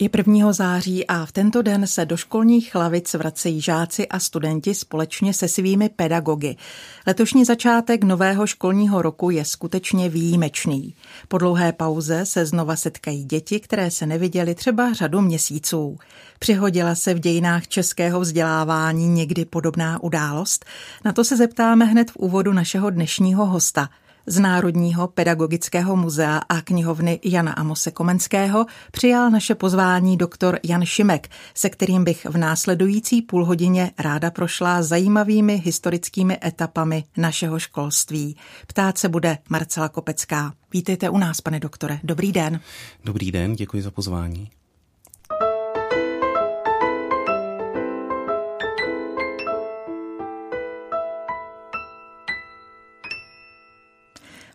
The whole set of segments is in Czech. Je 1. září a v tento den se do školních lavic vracejí žáci a studenti společně se svými pedagogy. Letošní začátek nového školního roku je skutečně výjimečný. Po dlouhé pauze se znova setkají děti, které se neviděly třeba řadu měsíců. Přihodila se v dějinách českého vzdělávání někdy podobná událost? Na to se zeptáme hned v úvodu našeho dnešního hosta. Z Národního pedagogického muzea a knihovny Jana Amose Komenského přijal naše pozvání doktor Jan Šimek, se kterým bych v následující půlhodině ráda prošla zajímavými historickými etapami našeho školství. Ptát se bude Marcela Kopecká. Vítejte u nás, pane doktore. Dobrý den. Dobrý den, děkuji za pozvání.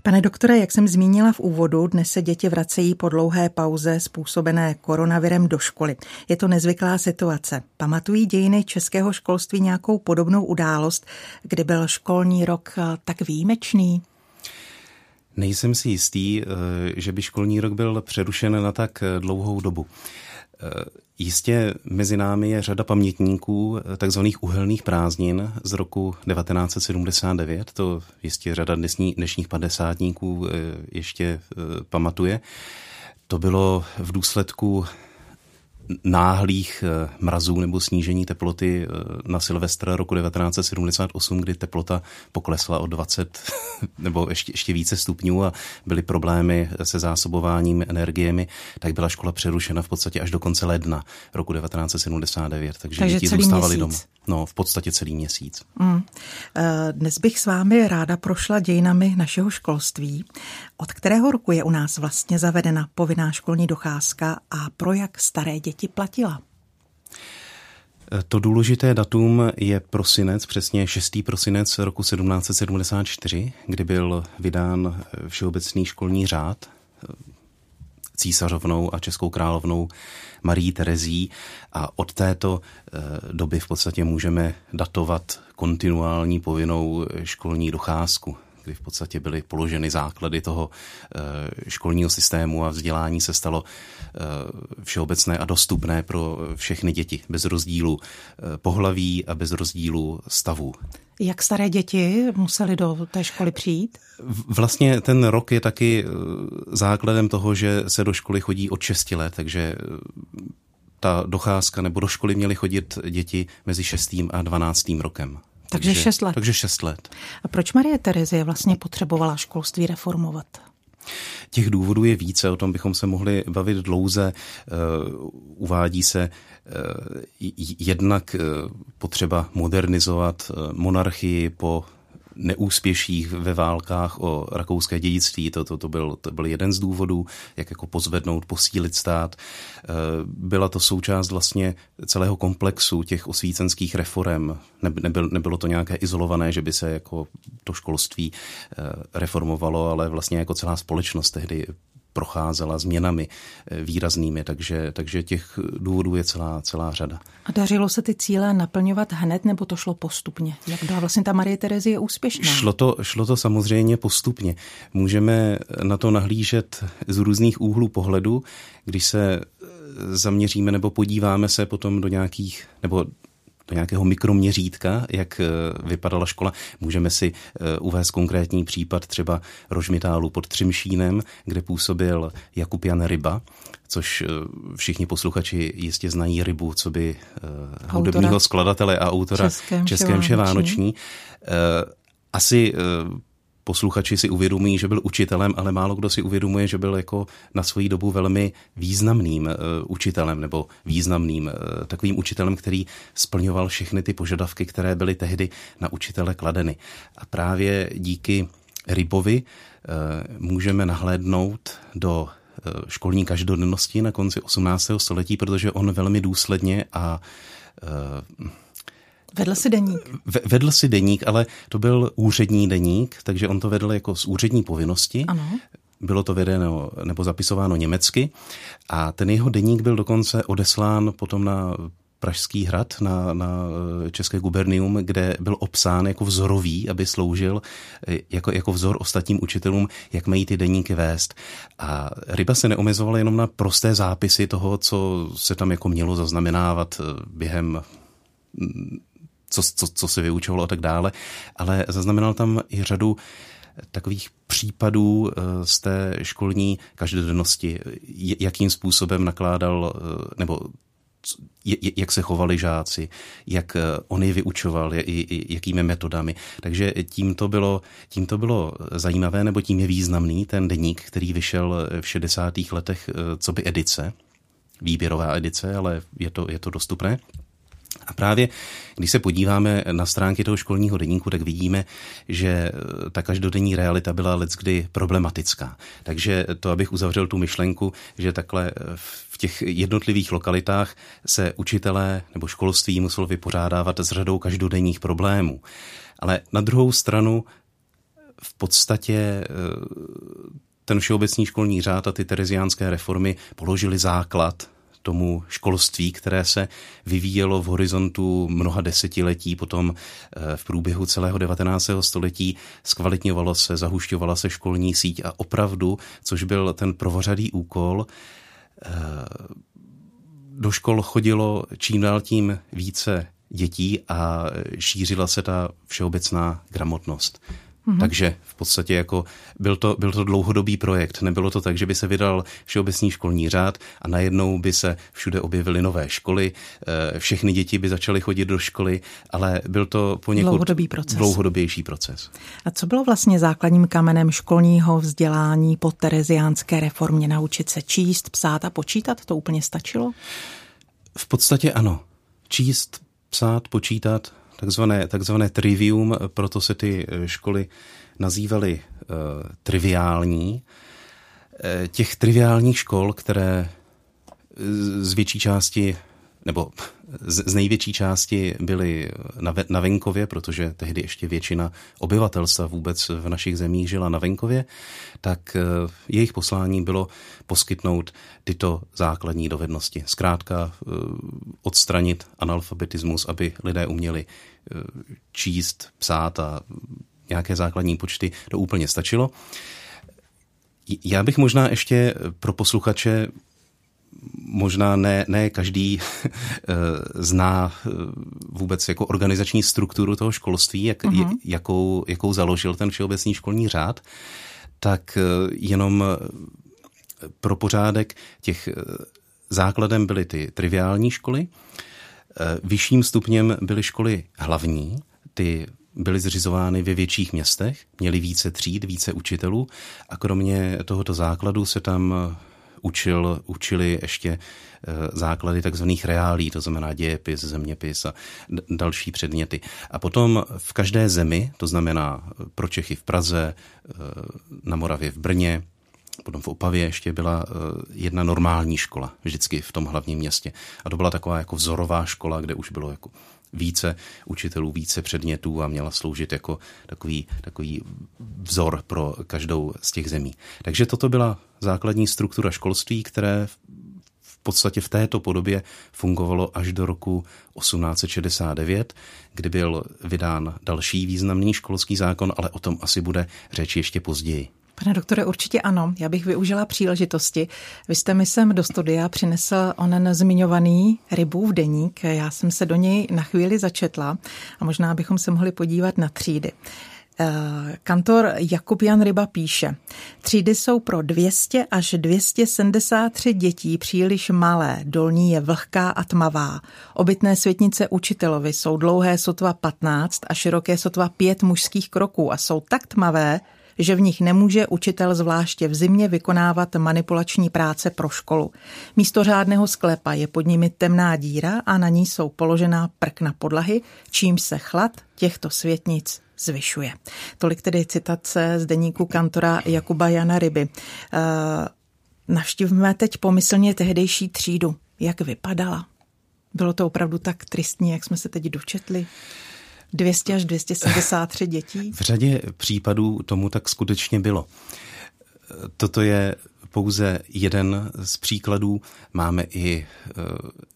Pane doktore, jak jsem zmínila v úvodu, dnes se děti vracejí po dlouhé pauze způsobené koronavirem do školy. Je to nezvyklá situace. Pamatují dějiny českého školství nějakou podobnou událost, kdy byl školní rok tak výjimečný? Nejsem si jistý, že by školní rok byl přerušen na tak dlouhou dobu. Jistě mezi námi je řada pamětníků takzvaných uhelných prázdnin z roku 1979, to jistě řada dnešních padesátníků ještě pamatuje. To bylo v důsledku náhlých mrazů nebo snížení teploty na Silvestra roku 1978, kdy teplota poklesla o 20 nebo ještě více stupňů a byly problémy se zásobováním energiemi, tak byla škola přerušena v podstatě až do konce ledna roku 1979. Takže děti zůstávaly doma. No, v podstatě celý měsíc. Dnes bych s vámi ráda prošla dějinami našeho školství. Od kterého roku je u nás vlastně zavedena povinná školní docházka a pro jak staré děti platila? To důležité datum je prosinec, přesně 6. prosinec roku 1774, kdy byl vydán všeobecný školní řád císařovnou a českou královnou Marie Terezí a od této doby v podstatě můžeme datovat kontinuální povinnou školní docházku, kdy v podstatě byly položeny základy toho školního systému a vzdělání se stalo všeobecné a dostupné pro všechny děti, bez rozdílu pohlaví a bez rozdílu stavu. Jak staré děti musely do té školy přijít? Vlastně ten rok je taky základem toho, že se do školy chodí od 6 let, takže ta docházka nebo do školy měly chodit děti mezi 6. a 12. rokem. Takže 6 let. A proč Marie Terezie vlastně potřebovala školství reformovat? Těch důvodů je více, o tom bychom se mohli bavit dlouze. Uvádí se jednak potřeba modernizovat monarchii po neúspěších ve válkách o rakouské dědictví, to byl jeden z důvodů, jak jako pozvednout, posílit stát. Byla to součást vlastně celého komplexu těch osvícenských reforem. Nebylo to nějaké izolované, že by se jako to školství reformovalo, ale vlastně jako celá společnost tehdy procházela změnami výraznými, takže těch důvodů je celá řada. A dařilo se ty cíle naplňovat hned, nebo to šlo postupně? Jak byla vlastně ta Marie Terezie úspěšná? Šlo to samozřejmě postupně. Můžeme na to nahlížet z různých úhlů pohledu, když se zaměříme nebo podíváme se potom do nějakého mikroměřítka, jak vypadala škola. Můžeme si uvést konkrétní případ třeba Rožmitálu pod Třimšínem, kde působil Jakub Jan Ryba, což všichni posluchači jistě znají Rybu, co by hudebního skladatele a autora České mše vánoční. Asi posluchači si uvědomují, že byl učitelem, ale málo kdo si uvědomuje, že byl jako na svoji dobu velmi významným učitelem nebo významným takovým učitelem, který splňoval všechny ty požadavky, které byly tehdy na učitele kladeny. A právě díky Rybovi můžeme nahlédnout do školní každodennosti na konci 18. století, protože on velmi důsledně a Vedl si deník, ale to byl úřední deník, takže on to vedl jako z úřední povinnosti. Ano. Bylo to vedeno nebo zapisováno německy a ten jeho deník byl dokonce odeslán potom na Pražský hrad na České gubernium, kde byl opsán jako vzorový, aby sloužil jako vzor ostatním učitelům, jak mají ty deníky vést. A Ryba se neomezovala jenom na prosté zápisy toho, co se tam jako mělo zaznamenávat během co se vyučovalo a tak dále, ale zaznamenal tam i řadu takových případů z té školní každodennosti, jakým způsobem nakládal, nebo jak se chovali žáci, jak on je vyučoval, jakými metodami. Takže tím to bylo zajímavé, nebo tím je významný ten deník, který vyšel v 60. letech coby edice, výběrová edice, ale je to dostupné. A právě, když se podíváme na stránky toho školního deníku, tak vidíme, že ta každodenní realita byla leckdy problematická. Takže to, abych uzavřel tu myšlenku, že takhle v těch jednotlivých lokalitách se učitelé nebo školství muselo vypořádávat s řadou každodenních problémů. Ale na druhou stranu v podstatě ten všeobecný školní řád a ty tereziánské reformy položily základ tomu školství, které se vyvíjelo v horizontu mnoha desetiletí, potom v průběhu celého 19. století zkvalitňovalo se, zahušťovala se školní síť a opravdu, což byl ten prvořadý úkol, do škol chodilo čím dál tím více dětí a šířila se ta všeobecná gramotnost. Takže v podstatě jako byl to dlouhodobý projekt. Nebylo to tak, že by se vydal všeobecný školní řád a najednou by se všude objevily nové školy, všechny děti by začaly chodit do školy, ale byl to poněkud dlouhodobější proces. A co bylo vlastně základním kamenem školního vzdělání po tereziánské reformě? Naučit se číst, psát a počítat? To úplně stačilo? V podstatě ano. Číst, psát, počítat, takzvané trivium, proto se ty školy nazývaly triviální. Těch triviálních škol, které z větší části, nebo z největší části byly na venkově, protože tehdy ještě většina obyvatelstva vůbec v našich zemích žila na venkově, tak jejich poslání bylo poskytnout tyto základní dovednosti. Zkrátka odstranit analfabetismus, aby lidé uměli číst, psát a nějaké základní počty, to úplně stačilo. Já bych možná ještě pro posluchače, možná ne každý zná vůbec jako organizační strukturu toho školství, jakou založil ten všeobecný školní řád, tak jenom pro pořádek těch základem byly ty triviální školy, vyšším stupněm byly školy hlavní, ty byly zřizovány ve větších městech, měly více tříd, více učitelů a kromě tohoto základu se tam učili ještě základy takzvaných reálí, to znamená dějepis, zeměpis a další předměty. A potom v každé zemi, to znamená pro Čechy v Praze, na Moravě v Brně, potom v Opavě ještě byla jedna normální škola, vždycky v tom hlavním městě. A to byla taková jako vzorová škola, kde už bylo jako více učitelů, více předmětů a měla sloužit jako takový vzor pro každou z těch zemí. Takže toto byla základní struktura školství, které v podstatě v této podobě fungovalo až do roku 1869, kdy byl vydán další významný školský zákon, ale o tom asi bude řeč ještě později. Pane doktore, určitě ano. Já bych využila příležitosti. Vy jste mi sem do studia přinesl onen zmiňovaný Rybův deník. Já jsem se do něj na chvíli začetla a možná bychom se mohli podívat na třídy. Kantor Jakub Jan Ryba píše: třídy jsou pro 200 až 273 dětí příliš malé, dolní je vlhká a tmavá. Obytné světnice učitelovi jsou dlouhé sotva 15 a široké sotva 5 mužských kroků a jsou tak tmavé, že v nich nemůže učitel zvláště v zimě vykonávat manipulační práce pro školu. Místo řádného sklepa je pod nimi temná díra a na ní jsou položená prkna podlahy, čím se chlad těchto světnic zvyšuje. Tolik tedy citace z deníku kantora Jakuba Jana Ryby. Navštivme teď pomyslně tehdejší třídu. Jak vypadala? Bylo to opravdu tak tristní, jak jsme se teď dočetli? 200 až 273 dětí? V řadě případů tomu tak skutečně bylo. Toto je pouze jeden z příkladů. Máme i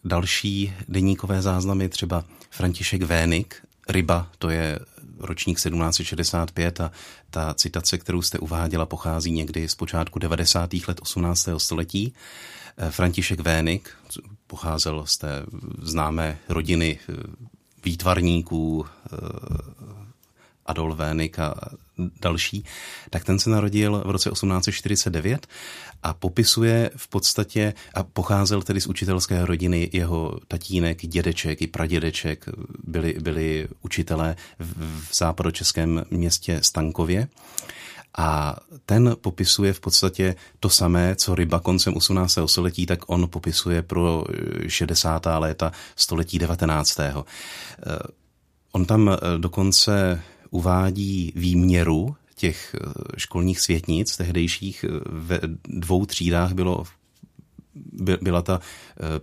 další deníkové záznamy, třeba František Vénik, Ryba, to je ročník 1765 a ta citace, kterou jste uváděla, pochází někdy z počátku 90. let 18. století. František Vénik pocházel z té známé rodiny výtvarníků Adolf Vénik a další, tak ten se narodil v roce 1849 a popisuje v podstatě, a pocházel tedy z učitelské rodiny, jeho tatínek, dědeček i pradědeček byli učitelé v západočeském městě Stankově. A ten popisuje v podstatě to samé, co Ryba koncem 18. století, tak on popisuje pro 60. léta století 19. On tam dokonce uvádí výměru těch školních světnic tehdejších. Ve dvou třídách byla ta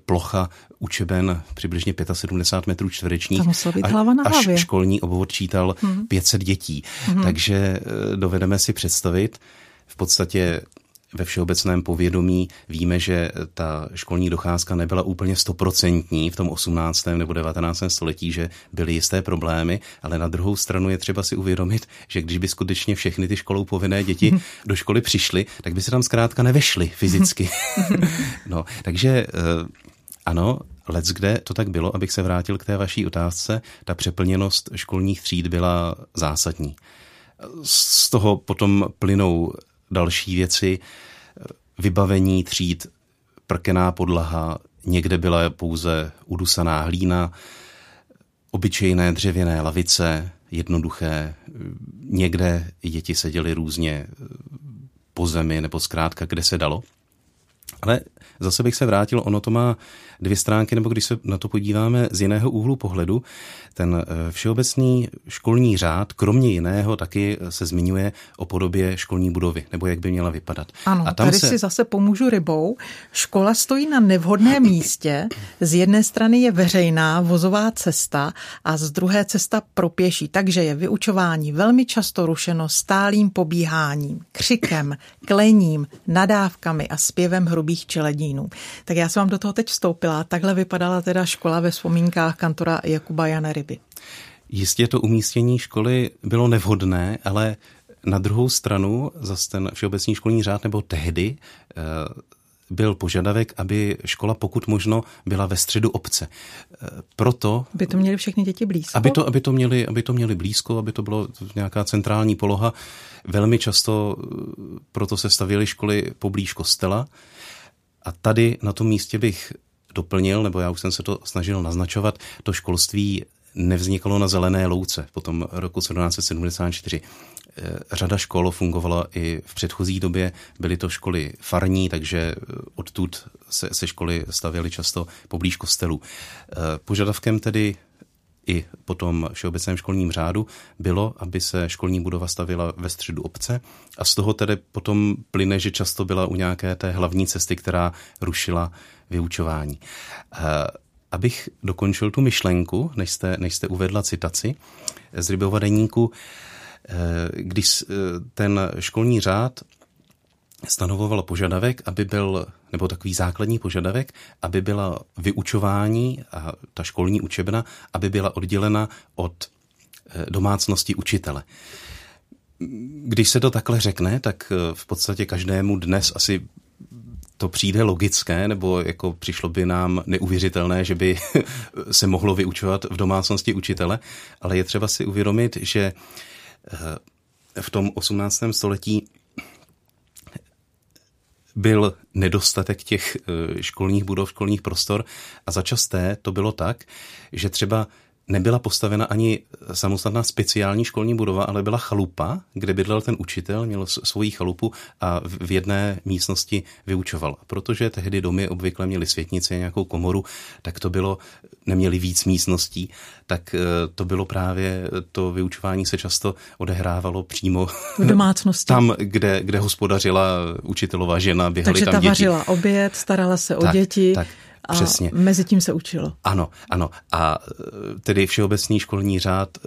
plocha učeben přibližně 75 metrů čtverečních. To musela být hlava na hlavě. Až školní obvod čítal 500 dětí. Takže dovedeme si představit, v podstatě ve všeobecném povědomí víme, že ta školní docházka nebyla úplně 100% v tom 18. nebo 19. století, že byly jisté problémy, ale na druhou stranu je třeba si uvědomit, že když by skutečně všechny ty školou povinné děti do školy přišly, tak by se tam zkrátka nevešly fyzicky. No, takže ano, leckde to tak bylo, abych se vrátil k té vaší otázce, ta přeplněnost školních tříd byla zásadní. Z toho potom plynou další věci, vybavení tříd, prkená podlaha, někde byla pouze udusaná hlína, obyčejné dřevěné lavice, jednoduché, někde děti seděly různě po zemi nebo zkrátka, kde se dalo. Ale zase bych se vrátil, ono to má dvě stránky, nebo když se na to podíváme z jiného úhlu pohledu, ten všeobecný školní řád, kromě jiného, taky se zmiňuje o podobě školní budovy, nebo jak by měla vypadat. Ano, a tam tady si zase pomůžu Rybou. Škola stojí na nevhodném místě, z jedné strany je veřejná vozová cesta a z druhé cesta pro pěší, takže je vyučování velmi často rušeno stálým pobíháním, křikem, klením, nadávkami a zpěvem hrubých čeledínů. Tak já jsem vám do toho teď vstoupila. Takhle vypadala teda škola ve vzpomínkách kantora Jakuba Jana Ryby. Jistě to umístění školy bylo nevhodné, ale na druhou stranu zase ten všeobecný školní řád, nebo tehdy byl požadavek, aby škola pokud možno byla ve středu obce. Proto by to měly všechny děti blízko? Aby to měli blízko, aby to bylo nějaká centrální poloha. Velmi často proto se stavěly školy poblíž kostela. A tady na tom místě bych doplnil, nebo já už jsem se to snažil naznačovat, to školství nevznikalo na zelené louce po tom roku 1774. Řada škol fungovala i v předchozí době, byly to školy farní, takže odtud se školy stavěly často poblíž kostelů. Požadavkem tedy i po tom všeobecném školním řádu bylo, aby se školní budova stavěla ve středu obce a z toho tedy potom plyne, že často byla u nějaké té hlavní cesty, která rušila vyučování. Abych dokončil tu myšlenku, než jste uvedla citaci z Rybova deníku, když ten školní řád stanovoval požadavek, aby byl, nebo takový základní požadavek, aby byla vyučování a ta školní učebna, aby byla oddělena od domácnosti učitele. Když se to takhle řekne, tak v podstatě každému dnes asi to přijde logické, nebo jako přišlo by nám neuvěřitelné, že by se mohlo vyučovat v domácnosti učitele, ale je třeba si uvědomit, že v tom 18. století byl nedostatek těch školních budov, školních prostor a začasté to bylo tak, že třeba nebyla postavena ani samostatná speciální školní budova, ale byla chalupa, kde bydlel ten učitel, měl svoji chalupu a v jedné místnosti vyučoval. Protože tehdy domy obvykle měly světnici a nějakou komoru, tak to bylo, neměli víc místností, tak to bylo právě, to vyučování se často odehrávalo přímo v domácnosti. Tam, kde hospodařila učitelová žena, běhali tam děti. Takže ta vařila oběd, starala se o děti. Přesně. A mezi tím se učilo. Ano, ano. A tedy Všeobecný školní řád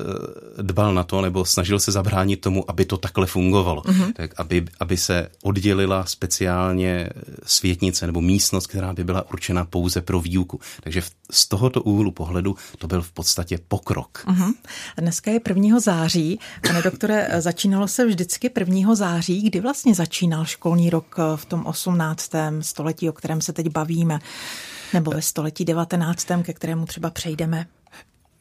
dbal na to, nebo snažil se zabránit tomu, aby to takhle fungovalo. Mm-hmm. Tak aby se oddělila speciálně světnice nebo místnost, která by byla určena pouze pro výuku. Takže z tohoto úhlu pohledu to byl v podstatě pokrok. Mm-hmm. Dneska je 1. září. Pane doktore, začínalo se vždycky 1. září. Kdy vlastně začínal školní rok v tom 18. století, o kterém se teď bavíme? Nebo ve století 19., ke kterému třeba přejdeme?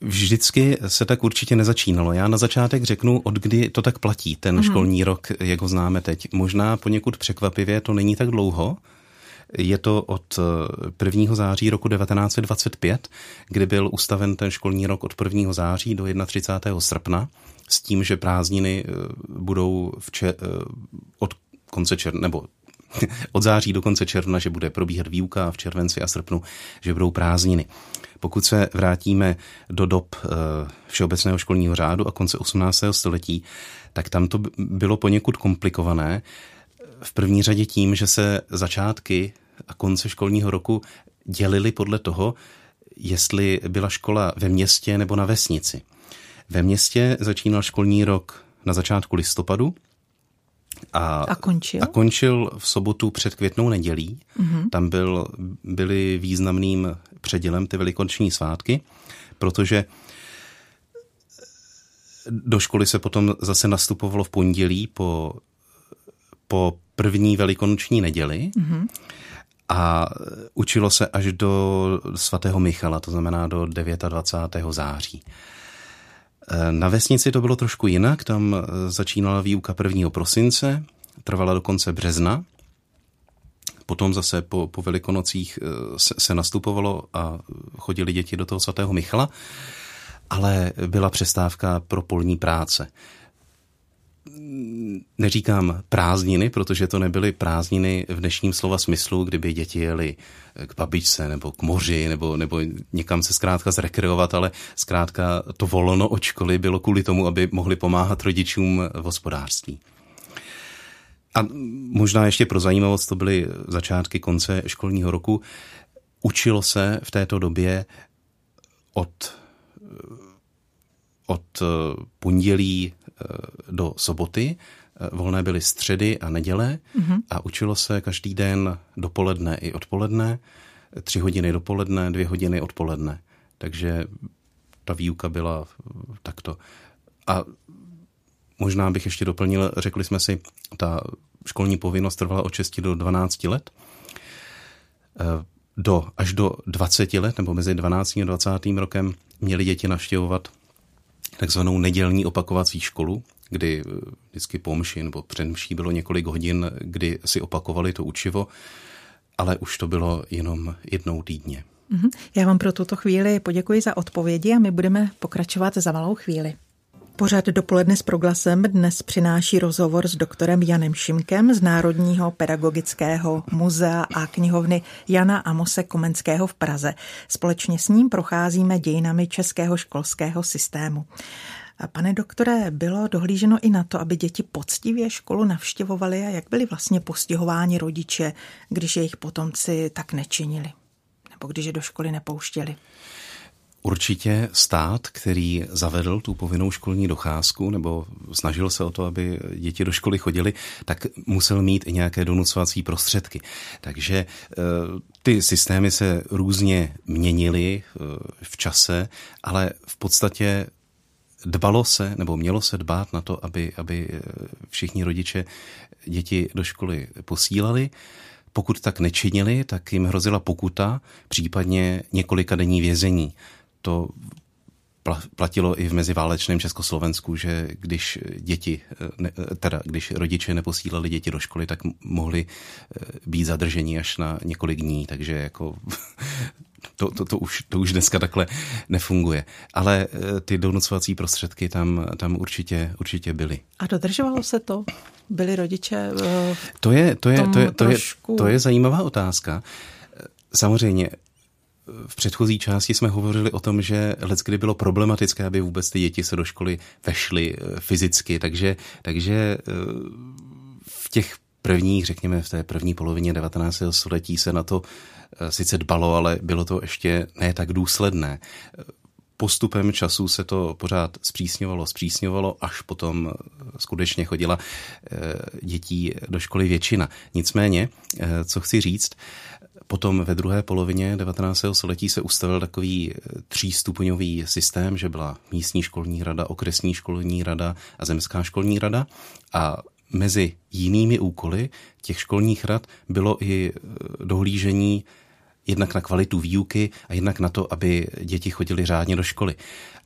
Vždycky se tak určitě nezačínalo. Já na začátek řeknu, od kdy to tak platí, ten školní rok, jak ho známe teď. Možná poněkud překvapivě, to není tak dlouho. Je to od 1. září roku 1925, kdy byl ustaven ten školní rok od 1. září do 31. srpna, s tím, že prázdniny budou od konce června, nebo od září do konce června, že bude probíhat výuka, a v červenci a srpnu, že budou prázdniny. Pokud se vrátíme do dob Všeobecného školního řádu a konce 18. století, tak tam to bylo poněkud komplikované. V první řadě tím, že se začátky a konce školního roku dělily podle toho, jestli byla škola ve městě nebo na vesnici. Ve městě začínal školní rok na začátku listopadu, a končil v sobotu před Květnou nedělí. Mm-hmm. Tam byly významným předělem ty velikonoční svátky, protože do školy se potom zase nastupovalo v pondělí po první velikonoční neděli, mm-hmm. a učilo se až do svatého Michala, to znamená do 29. září. Na vesnici to bylo trošku jinak, tam začínala výuka 1. prosince, trvala do konce března, potom zase po Velikonocích se nastupovalo a chodili děti do toho svatého Michala, ale byla přestávka pro polní práce. Neříkám prázdniny, protože to nebyly prázdniny v dnešním slova smyslu, kdyby děti jeli k babičce nebo k moři nebo někam se zkrátka zrekreovat, ale zkrátka to volno od školy bylo kvůli tomu, aby mohli pomáhat rodičům v hospodářství. A možná ještě pro zajímavost, to byly začátky konce školního roku. Učilo se v této době od pondělí do soboty, volné byly středy a neděle, mm-hmm. a učilo se každý den dopoledne i odpoledne, 3 hodiny dopoledne, 2 hodiny odpoledne. Takže ta výuka byla takto. A možná bych ještě doplnil, řekli jsme si, ta školní povinnost trvala od 6 do 12 let. Až do 20 let, nebo mezi 12. a 20. rokem měli děti navštěvovat takzvanou nedělní opakovací školu, kdy vždycky po mši nebo před mší bylo několik hodin, kdy si opakovali to učivo, ale už to bylo jenom jednou týdně. Já vám pro tuto chvíli poděkuji za odpovědi a my budeme pokračovat za malou chvíli. Pořad Dopoledne s proglasem dnes přináší rozhovor s doktorem Janem Šimkem z Národního pedagogického muzea a knihovny Jana Amose Komenského v Praze. Společně s ním procházíme dějinami českého školského systému. Pane doktore, bylo dohlíženo i na to, aby děti poctivě školu navštěvovaly, a jak byli vlastně postihováni rodiče, když jejich potomci tak nečinili nebo když je do školy nepouštěli? Určitě stát, který zavedl tu povinnou školní docházku nebo snažil se o to, aby děti do školy chodili, tak musel mít i nějaké donucovací prostředky. Takže ty systémy se různě měnily v čase, ale v podstatě dbalo se, nebo mělo se dbát na to, aby všichni rodiče děti do školy posílali. Pokud tak nečinili, tak jim hrozila pokuta, případně několikadenní vězení. To platilo i v meziválečném Československu, že když rodiče neposílali děti do školy, tak mohli být zadrženi až na několik dní, takže jako to už dneska takhle nefunguje. Ale ty donucovací prostředky tam určitě byly. A dodržovalo se to? Byli rodiče To je zajímavá otázka. Samozřejmě v předchozí části jsme hovořili o tom, že leckdy bylo problematické, aby vůbec ty děti se do školy vešly fyzicky, takže v těch prvních, řekněme v té první polovině 19. století se na to sice dbalo, ale bylo to ještě ne tak důsledné. Postupem času se to pořád zpřísňovalo, až potom skutečně chodila dětí do školy většina. Nicméně, co chci říct, potom ve druhé polovině 19. století se ustavil takový třístupňový systém, že byla místní školní rada, okresní školní rada a zemská školní rada a mezi jinými úkoly těch školních rad bylo i dohlížení jednak na kvalitu výuky a jednak na to, aby děti chodily řádně do školy.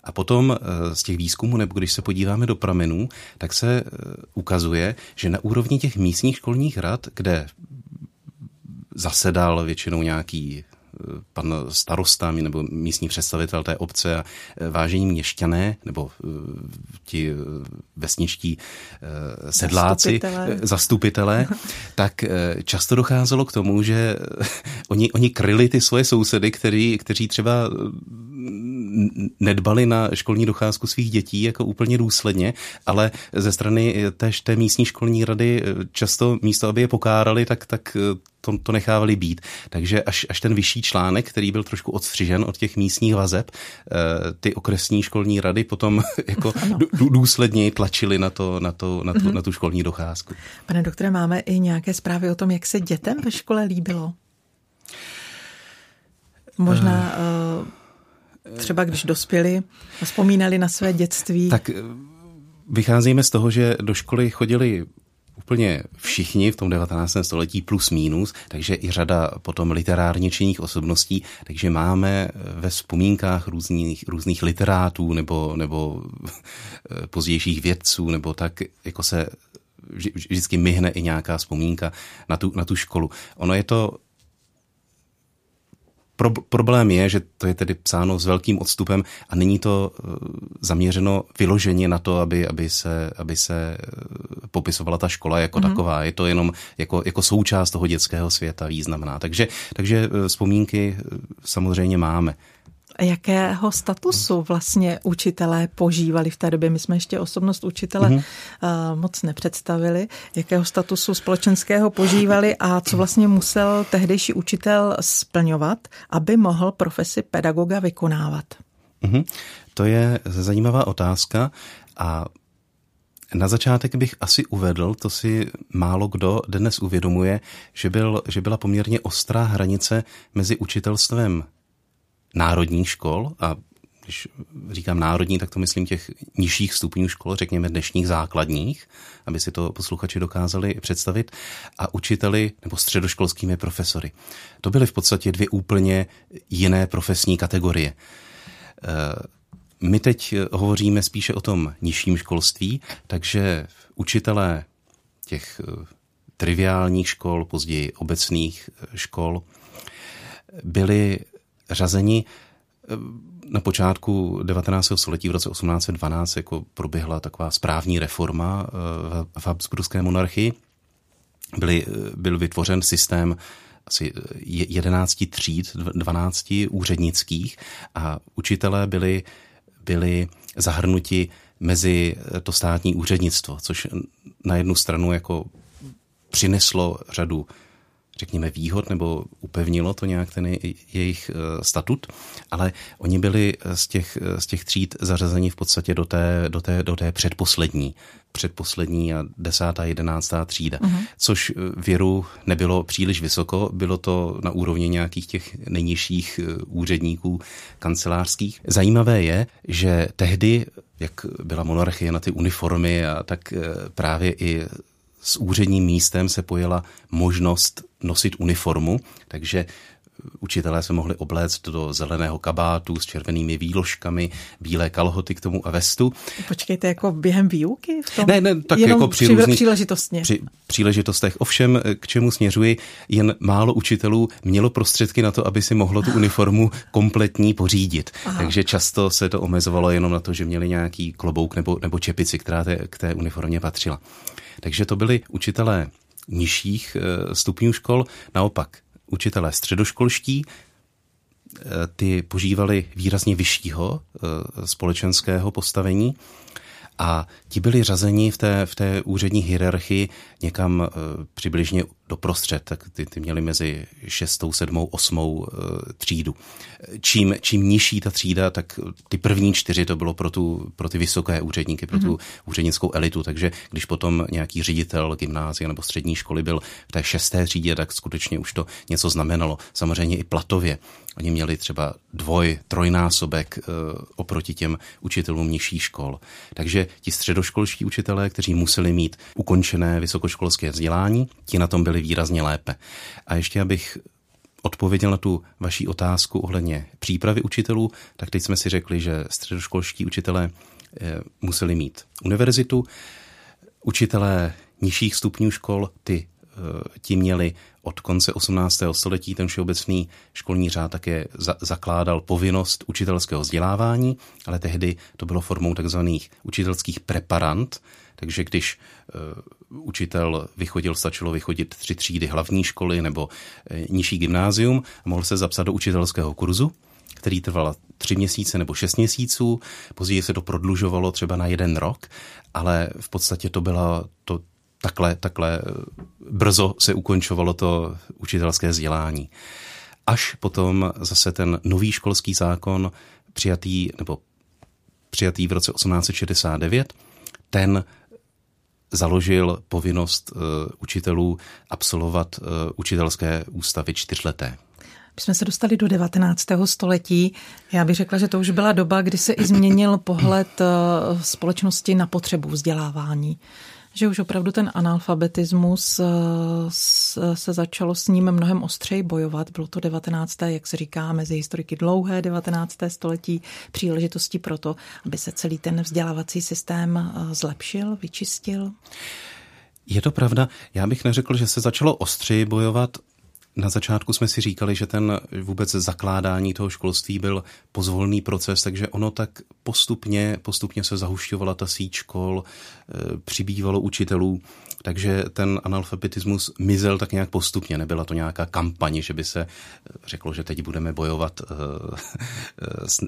A potom z těch výzkumů, nebo když se podíváme do pramenů, tak se ukazuje, že na úrovni těch místních školních rad, kde zasedal většinou nějaký pan starosta nebo místní představitel té obce a vážení měšťané nebo ti vesničtí sedláci, zastupitelé, tak často docházelo k tomu, že oni kryli ty svoje sousedy, kteří třeba nedbali na školní docházku svých dětí jako úplně důsledně, ale ze strany té místní školní rady často místo, aby je pokárali, tak to nechávali být. Takže až ten vyšší článek, který byl trošku odstřižen od těch místních vazeb, ty okresní školní rady potom jako důsledněji tlačily na tu školní docházku. Pane doktore, máme i nějaké zprávy o tom, jak se dětem ve škole líbilo? Možná třeba když dospěli a vzpomínali na své dětství. Tak vycházíme z toho, že do školy chodili úplně všichni v tom 19. století plus mínus, takže i řada potom literárně činných osobností, takže máme ve vzpomínkách různých literátů nebo pozdějších vědců, nebo tak jako se vždycky myhne i nějaká vzpomínka na tu školu. Ono je to problém je, že to je tedy psáno s velkým odstupem a není to zaměřeno vyloženě na to, aby se popisovala ta škola jako taková. Je to jenom jako součást toho dětského světa významná. Takže vzpomínky samozřejmě máme. A jakého statusu vlastně učitelé požívali v té době? My jsme ještě osobnost učitele moc nepředstavili. Jakého statusu společenského požívali a co vlastně musel tehdejší učitel splňovat, aby mohl profesi pedagoga vykonávat? To je zajímavá otázka a na začátek bych asi uvedl, to si málo kdo dnes uvědomuje, že byla poměrně ostrá hranice mezi učitelstvem národních škol, a když říkám národní, tak to myslím těch nižších stupňů škol, řekněme dnešních základních, aby si to posluchači dokázali představit, a učiteli nebo středoškolskými profesory. To byly v podstatě dvě úplně jiné profesní kategorie. My teď hovoříme spíše o tom nižším školství, takže učitelé těch triviálních škol, později obecných škol, byli řazeni na počátku 19. století v roce 1812 jako proběhla taková správní reforma v habsburské monarchii. Byl vytvořen systém asi 11 tříd, 12 úřednických a učitelé byli zahrnuti mezi to státní úřednictvo, což na jednu stranu jako přineslo řadu řekněme výhod, nebo upevnilo to nějak ten jejich statut, ale oni byli z těch tříd zařazeni v podstatě do té předposlední a 10. a 11. třída, což věru nebylo příliš vysoko, bylo to na úrovni nějakých těch nejnižších úředníků kancelářských. Zajímavé je, že tehdy, jak byla monarchie na ty uniformy, a tak právě i s úředním místem se pojela možnost nosit uniformu, takže učitelé se mohli obléct do zeleného kabátu s červenými výložkami, bílé kalhoty k tomu a vestu. Počkejte, jako během výuky? V tom? Ne, tak jenom jako při příležitostech. Ovšem, k čemu směřuji, jen málo učitelů mělo prostředky na to, aby si mohlo tu uniformu kompletní pořídit. Aha. Takže často se to omezovalo jenom na to, že měli nějaký klobouk nebo čepici, která k té uniformě patřila. Takže to byli učitelé nižších stupňů škol, naopak učitelé středoškolští, ty požívali výrazně vyššího společenského postavení a ti byli řazeni v té úřední hierarchii někam přibližně doprostřed, tak ty měli mezi 6., 7., 8. třídu. Čím nižší ta třída, tak ty první 4 to bylo pro ty vysoké úředníky, pro tu úřednickou elitu, takže když potom nějaký ředitel gymnázia nebo střední školy byl v té 6. třídě, tak skutečně už to něco znamenalo. Samozřejmě i platově. Oni měli třeba 2-3násobek oproti těm učitelům nižších škol. Takže ti středoškolští učitelé, kteří museli mít ukončené vysokoškolské vzdělání, ti na tom byli výrazně lépe. A ještě abych odpověděl na tu vaši otázku ohledně přípravy učitelů, tak teď jsme si řekli, že středoškolští učitelé museli mít univerzitu, učitelé nižších stupňů škol, ti měli od konce 18. století, ten všeobecný školní řád také zakládal povinnost učitelského vzdělávání, ale tehdy to bylo formou takzvaných učitelských preparant, takže když učitel stačilo vychodit 3 třídy hlavní školy nebo nižší gymnázium, mohl se zapsat do učitelského kurzu, který trval 3 měsíce nebo 6 měsíců, později se to prodlužovalo třeba na 1 rok, ale v podstatě to byla to. Takhle brzo se ukončovalo to učitelské vzdělání. Až potom zase ten nový školský zákon přijatý v roce 1869, ten založil povinnost učitelů absolvovat učitelské ústavy 4leté. My jsme se dostali do 19. století. Já bych řekla, že to už byla doba, kdy se i změnil pohled společnosti na potřebu vzdělávání. Že už opravdu ten analfabetismus se začalo s ním mnohem ostřeji bojovat. Bylo to 19., jak se říká, mezi historiky dlouhé 19. století, příležitosti pro to, aby se celý ten vzdělávací systém zlepšil, vyčistil. Je to pravda. Já bych neřekl, že se začalo ostřeji bojovat. Na začátku jsme si říkali, že ten vůbec zakládání toho školství byl pozvolný proces, takže ono tak postupně se zahušťovala ta síť škol, přibývalo učitelů, takže ten analfabetismus mizel tak nějak postupně. Nebyla to nějaká kampaň, že by se řeklo, že teď budeme bojovat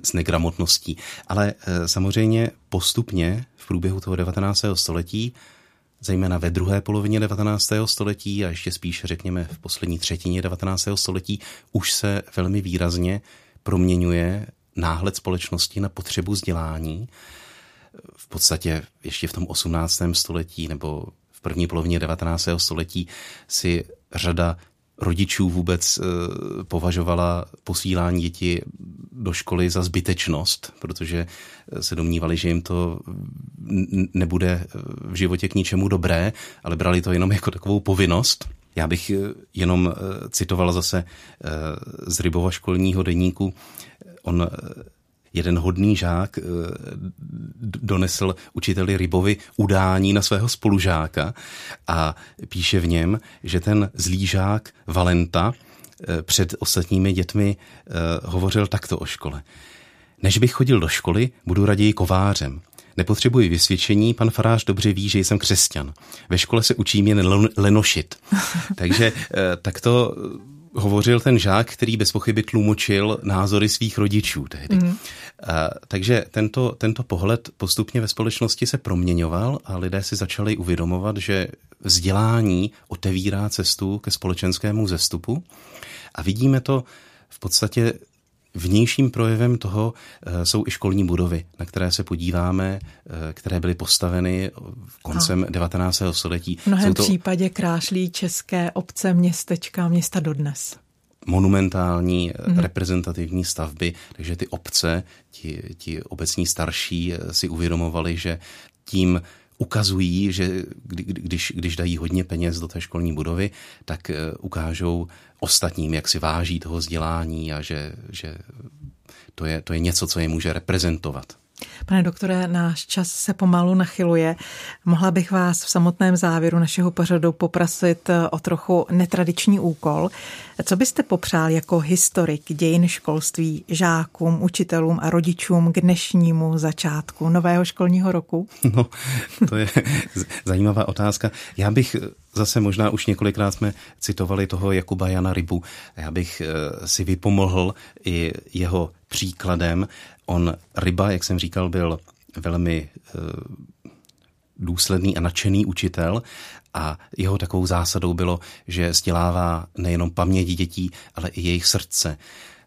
s negramotností. Ale samozřejmě postupně v průběhu toho 19. století, zejména ve druhé polovině 19. století a ještě spíš, řekněme, v poslední třetině 19. století, už se velmi výrazně proměňuje náhled společnosti na potřebu vzdělání. V podstatě ještě v tom 18. století nebo v první polovině 19. století si řada rodičů vůbec považovala posílání děti do školy za zbytečnost, protože se domnívali, že jim to nebude v životě k ničemu dobré, ale brali to jenom jako takovou povinnost. Já bych jenom citoval zase z Rybova školního deníku. Jeden hodný žák donesl učiteli Rybovi udání na svého spolužáka a píše v něm, že ten zlý žák Valenta před ostatními dětmi hovořil takto o škole. Než bych chodil do školy, budu raději kovářem. Nepotřebuji vysvědčení, pan farář dobře ví, že jsem křesťan. Ve škole se učím jen lenošit. Takže takto hovořil ten žák, který bez pochyby tlumočil názory svých rodičů tehdy. Takže tento pohled postupně ve společnosti se proměňoval a lidé si začali uvědomovat, že vzdělání otevírá cestu ke společenskému zestupu. A vidíme to v podstatě vnějším projevem toho jsou i školní budovy, na které se podíváme, které byly postaveny koncem 19. století. V mnohem případě krášlí české obce, městečka, města dodnes. Monumentální, reprezentativní stavby, takže ty obce, ti obecní starší si uvědomovali, že tím ukazují, že když dají hodně peněz do té školní budovy, tak ukážou ostatním, jak si váží toho vzdělání a že to je něco, co je může reprezentovat. Pane doktore, náš čas se pomalu nachyluje. Mohla bych vás v samotném závěru našeho pořadu poprosit o trochu netradiční úkol. Co byste popřál jako historik dějin školství žákům, učitelům a rodičům k dnešnímu začátku nového školního roku? No, to je zajímavá otázka. Já bych zase možná už několikrát jsme citovali toho Jakuba Jana Rybu. Já bych si vypomohl i jeho příkladem. On, Ryba, jak jsem říkal, byl velmi důsledný a nadšený učitel a jeho takovou zásadou bylo, že vzdělává nejenom paměť dětí, ale i jejich srdce.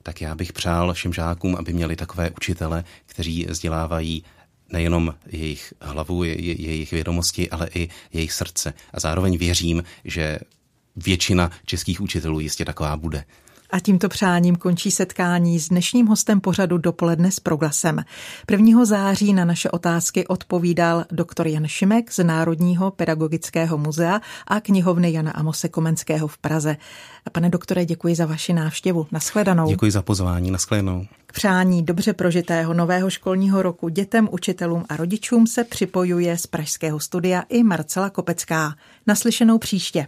Tak já bych přál všem žákům, aby měli takové učitele, kteří vzdělávají nejenom jejich hlavu, jejich vědomosti, ale i jejich srdce. A zároveň věřím, že většina českých učitelů jistě taková bude. A tímto přáním končí setkání s dnešním hostem pořadu Dopoledne s proglasem. 1. září na naše otázky odpovídal doktor Jan Šimek z Národního pedagogického muzea a knihovny Jana Amose Komenského v Praze. Pane doktore, děkuji za vaši návštěvu. Nashledanou. Děkuji za pozvání. Nashledanou. K přání dobře prožitého nového školního roku dětem, učitelům a rodičům se připojuje z pražského studia i Marcela Kopecká. Naslyšenou příště.